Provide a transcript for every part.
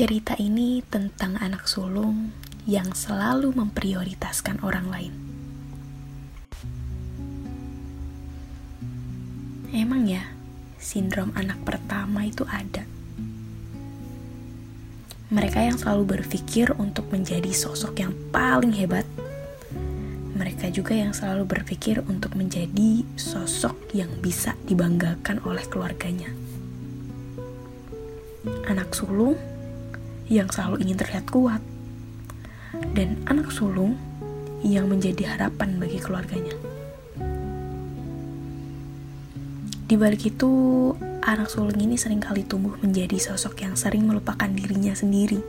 Cerita ini tentang anak sulung yang selalu memprioritaskan orang lain. Emang ya, sindrom anak pertama itu ada. Mereka yang selalu berpikir untuk menjadi sosok yang paling hebat. Mereka juga yang selalu berpikir untuk menjadi sosok yang bisa dibanggakan oleh keluarganya. Anak sulung yang selalu ingin terlihat kuat, dan anak sulung yang menjadi harapan bagi keluarganya. Di balik itu, anak sulung ini seringkali tumbuh menjadi sosok yang sering melupakan dirinya sendiri.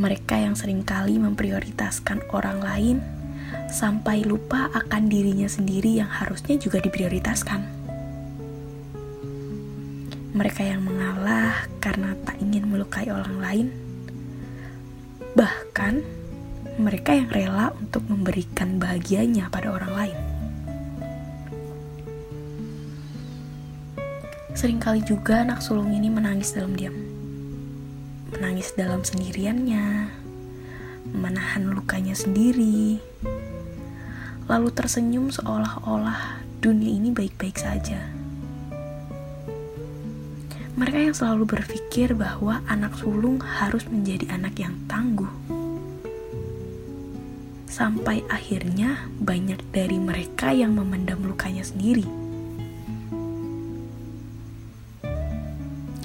Mereka yang seringkali memprioritaskan orang lain sampai lupa akan dirinya sendiri yang harusnya juga diprioritaskan. Mereka yang mengalah karena tak ingin melukai orang lain. Bahkan, mereka yang rela untuk memberikan bahagianya pada orang lain. Seringkali juga anak sulung ini menangis dalam diam. Menangis dalam sendiriannya, menahan lukanya sendiri, lalu tersenyum seolah-olah dunia ini baik-baik saja. Mereka yang selalu berpikir bahwa anak sulung harus menjadi anak yang tangguh. Sampai akhirnya banyak dari mereka yang memendam lukanya sendiri.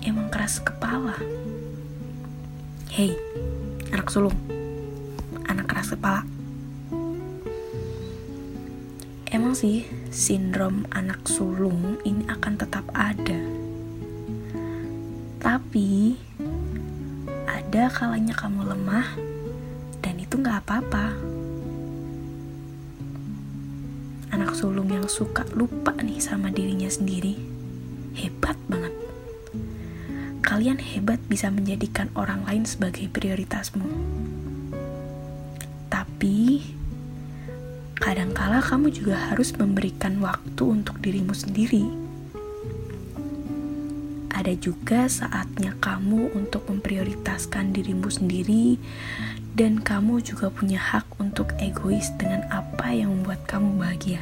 Emang keras kepala. Hei, anak sulung. Anak keras kepala. Emang sih, sindrom anak sulung ini akan tetap ada. Tapi, ada kalanya kamu lemah, dan itu gak apa-apa. Anak sulung yang suka lupa nih sama dirinya sendiri, hebat banget. Kalian hebat bisa menjadikan orang lain sebagai prioritasmu. Tapi, kadangkala kamu juga harus memberikan waktu untuk dirimu sendiri. Ada juga saatnya kamu untuk memprioritaskan dirimu sendiri, dan kamu juga punya hak untuk egois dengan apa yang membuat kamu bahagia.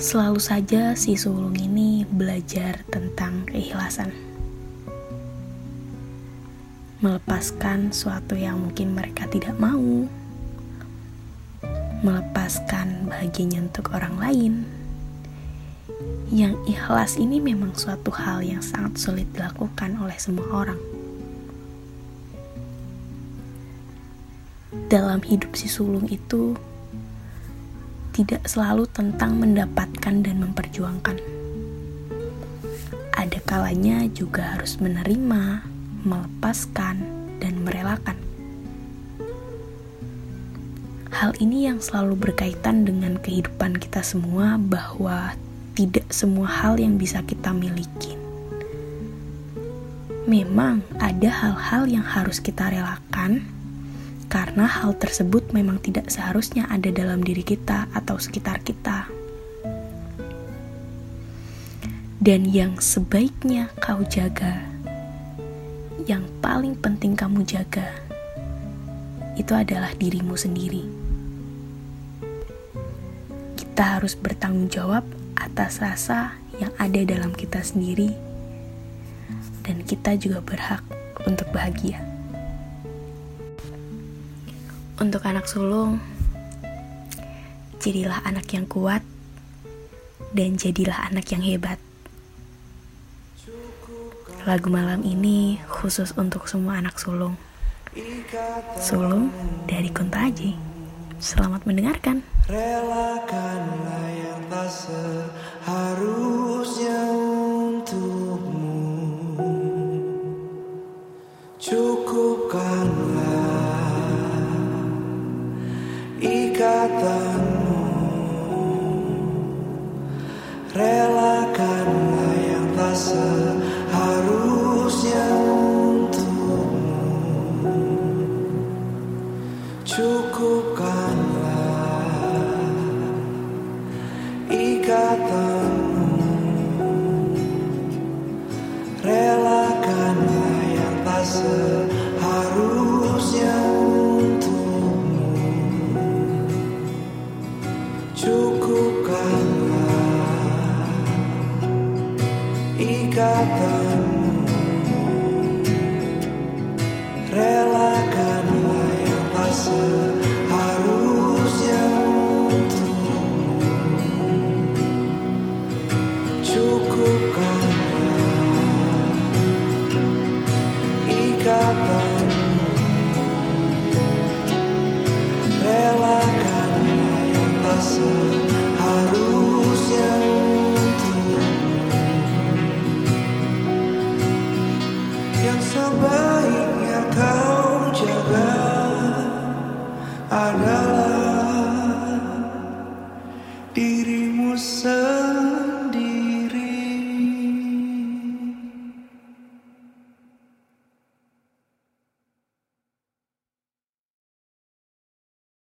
Selalu saja si sulung ini belajar tentang keikhlasan. Melepaskan sesuatu yang mungkin mereka tidak mau. Melepaskan bahagianya untuk orang lain. Yang ikhlas ini memang suatu hal yang sangat sulit dilakukan oleh semua orang. Dalam hidup si sulung itu tidak selalu tentang mendapatkan dan memperjuangkan. Ada kalanya juga harus menerima, melepaskan, dan merelakan. Hal ini yang selalu berkaitan dengan kehidupan kita semua, bahwa tidak semua hal yang bisa kita miliki. Memang ada hal-hal yang harus kita relakan, karena hal tersebut memang tidak seharusnya ada dalam diri kita atau sekitar kita. Dan yang sebaiknya kau jaga, yang paling penting kamu jaga, itu adalah dirimu sendiri. Kita harus bertanggung jawab atas rasa yang ada dalam kita sendiri, dan kita juga berhak untuk bahagia. Untuk anak sulung, jadilah anak yang kuat dan jadilah anak yang hebat. Lagu malam ini khusus untuk semua anak sulung. Sulung dari Kunta Aji. Selamat mendengarkan. Relakanlah yang tak seharusnya untukmu. Cukupkanlah ikatanmu. Relakanlah yang tak seharusnya untukmu. Cukupkanlah ikatan. ikatanmu, relakanlah yang tak seharusnya untukmu, cukupkanlah ikatanmu, relakanlah yang tak seharusnya. Bye.